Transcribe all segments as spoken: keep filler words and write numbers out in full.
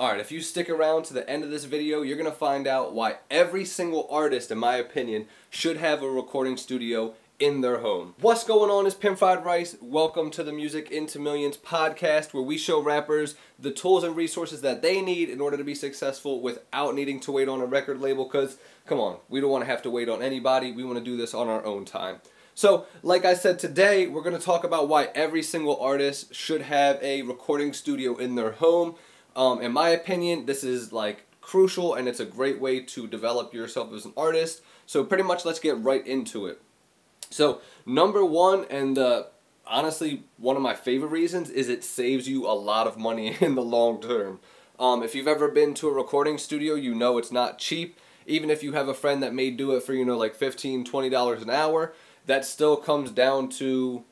Alright, if you stick around to the end of this video, you're going to find out why every single artist, in my opinion, should have a recording studio in their home. What's going on? It's Pimp Fried Rice. Welcome to the Music Into Millions podcast, where we show rappers the tools and resources that they need in order to be successful without needing to wait on a record label, because, come on, we don't want to have to wait on anybody. We want to do this on our own time. So, like I said, today we're going to talk about why every single artist should have a recording studio in their home. Um, in my opinion, this is like crucial, and it's a great way to develop yourself as an artist. So pretty much let's get right into it. So number one, and uh, honestly one of my favorite reasons, is it saves you a lot of money in the long term. Um, if you've ever been to a recording studio, you know it's not cheap. Even if you have a friend that may do it for, you know, like fifteen, twenty dollars an hour, that still comes down to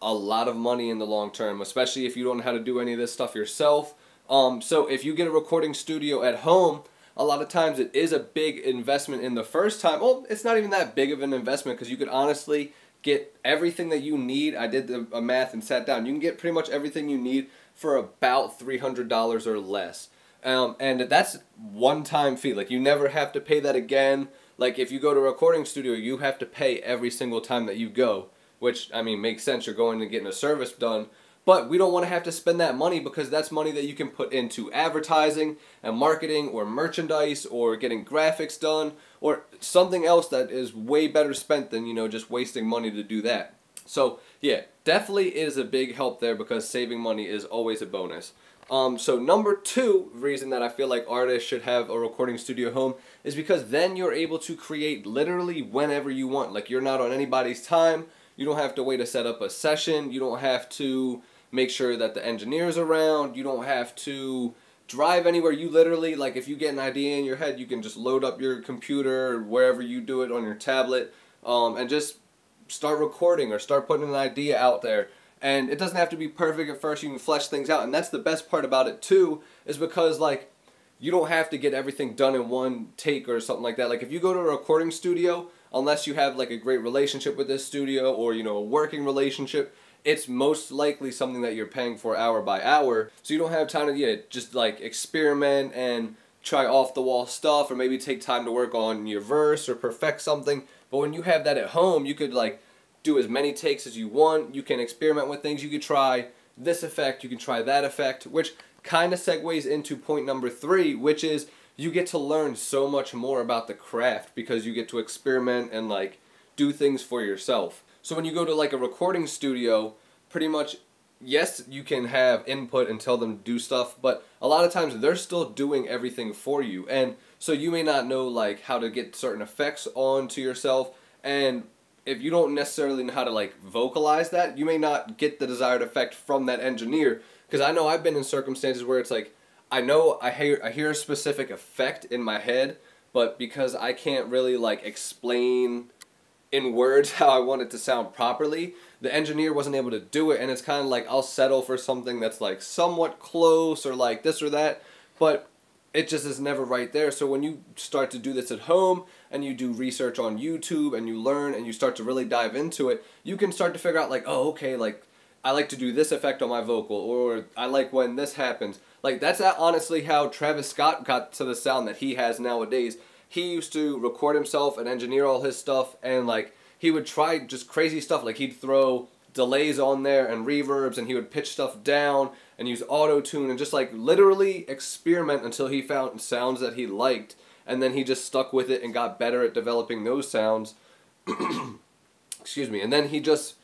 a lot of money in the long term, especially if you don't know how to do any of this stuff yourself. Um, so if you get a recording studio at home, a lot of times it is a big investment in the first time. Well, it's not even that big of an investment, because you could honestly get everything that you need. I did the a math and sat down. You can get pretty much everything you need for about three hundred dollars or less. Um, and that's one-time fee. Like, you never have to pay that again. Like, if you go to a recording studio, you have to pay every single time that you go, which, I mean, makes sense. You're going and getting a service done. But we don't want to have to spend that money, because that's money that you can put into advertising and marketing, or merchandise, or getting graphics done, or something else that is way better spent than, you know, just wasting money to do that. So yeah, definitely is a big help there, because saving money is always a bonus. Um, so number two reason that I feel like artists should have a recording studio home is because then you're able to create literally whenever you want. Like, you're not on anybody's time. You don't have to wait to set up a session. You don't have to make sure that the engineer's around. You don't have to drive anywhere. You literally, like, if you get an idea in your head, you can just load up your computer or wherever you do it on your tablet, um, and just start recording or start putting an idea out there. And it doesn't have to be perfect at first. You can flesh things out. And that's the best part about it too, is because, like, you don't have to get everything done in one take or something like that. Like, if you go to a recording studio, unless you have like a great relationship with this studio, or, you know, a working relationship, it's most likely something that you're paying for hour by hour. So you don't have time to yeah, just like experiment and try off the wall stuff, or maybe take time to work on your verse or perfect something. But when you have that at home, you could like do as many takes as you want. You can experiment with things. You could try this effect, you can try that effect, which kind of segues into point number three, which is you get to learn so much more about the craft, because you get to experiment and like do things for yourself. So when you go to like a recording studio, pretty much, yes, you can have input and tell them to do stuff, but a lot of times they're still doing everything for you. And so you may not know like how to get certain effects onto yourself, and if you don't necessarily know how to like vocalize that, you may not get the desired effect from that engineer. Because I know I've been in circumstances where it's like, I know I hear, I hear a specific effect in my head, but because I can't really like explain in words how I want it to sound properly, the engineer wasn't able to do it, and it's kind of like I'll settle for something that's like somewhat close or like this or that, but it just is never right there. So when you start to do this at home and you do research on YouTube and you learn and you start to really dive into it, you can start to figure out like, oh, okay, like I like to do this effect on my vocal, or I like when this happens. Like, that's honestly how Travis Scott got to the sound that he has nowadays. He used to record himself and engineer all his stuff, and like he would try just crazy stuff. Like, he'd throw delays on there and reverbs, and he would pitch stuff down and use auto-tune and just like literally experiment until he found sounds that he liked, and then he just stuck with it and got better at developing those sounds. Excuse me. And then he just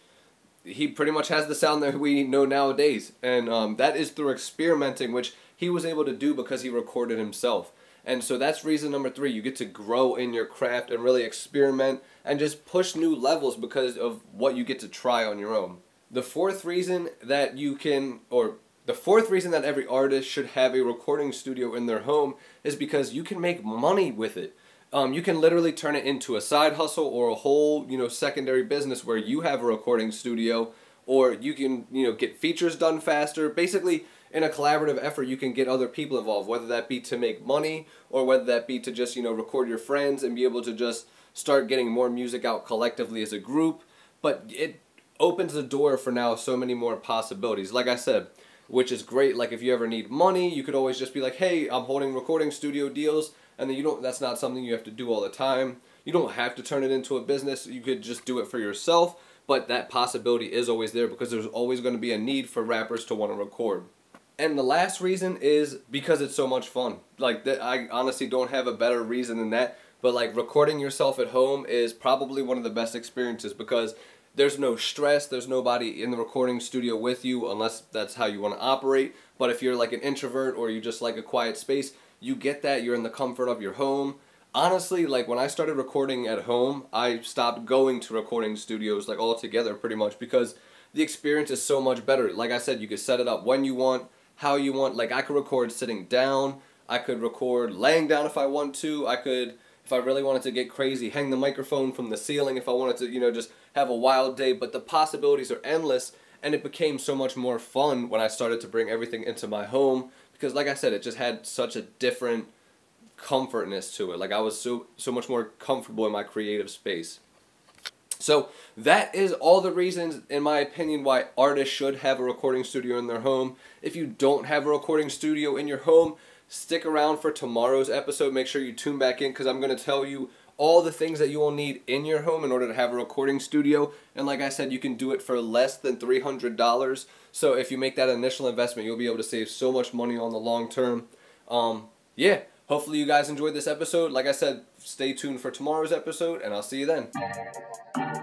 he pretty much has the sound that we know nowadays, and um, that is through experimenting, which he was able to do because he recorded himself. And so that's reason number three. You get to grow in your craft and really experiment and just push new levels because of what you get to try on your own. The fourth reason that you can, or the fourth reason that every artist should have a recording studio in their home is because you can make money with it. Um, you can literally turn it into a side hustle or a whole, you know, secondary business where you have a recording studio, or you can, you know, get features done faster. Basically, in a collaborative effort, you can get other people involved, whether that be to make money or whether that be to just, you know, record your friends and be able to just start getting more music out collectively as a group. But it opens the door for now so many more possibilities. Like I said, which is great. Like if you ever need money, you could always just be like, hey, I'm holding recording studio deals, and then you don't, that's not something you have to do all the time. You don't have to turn it into a business. You could just do it for yourself, but that possibility is always there because there's always going to be a need for rappers to want to record. And the last reason is because it's so much fun. Like, I honestly don't have a better reason than that, but like recording yourself at home is probably one of the best experiences because there's no stress, there's nobody in the recording studio with you unless that's how you want to operate. But if you're like an introvert or you just like a quiet space, you get that, you're in the comfort of your home. Honestly, like when I started recording at home, I stopped going to recording studios like altogether pretty much because the experience is so much better. Like I said, you can set it up when you want, how you want. Like I could record sitting down, I could record laying down if I want to, I could, if I really wanted to get crazy, hang the microphone from the ceiling if I wanted to, you know, just have a wild day. But the possibilities are endless, and it became so much more fun when I started to bring everything into my home because, like I said, it just had such a different comfortness to it. Like I was so, so much more comfortable in my creative space. So that is all the reasons, in my opinion, why artists should have a recording studio in their home. If you don't have a recording studio in your home, stick around for tomorrow's episode. Make sure you tune back in because I'm going to tell you all the things that you will need in your home in order to have a recording studio. And like I said, you can do it for less than three hundred dollars. So if you make that initial investment, you'll be able to save so much money on the long term. Um, yeah, hopefully you guys enjoyed this episode. Like I said, stay tuned for tomorrow's episode, and I'll see you then.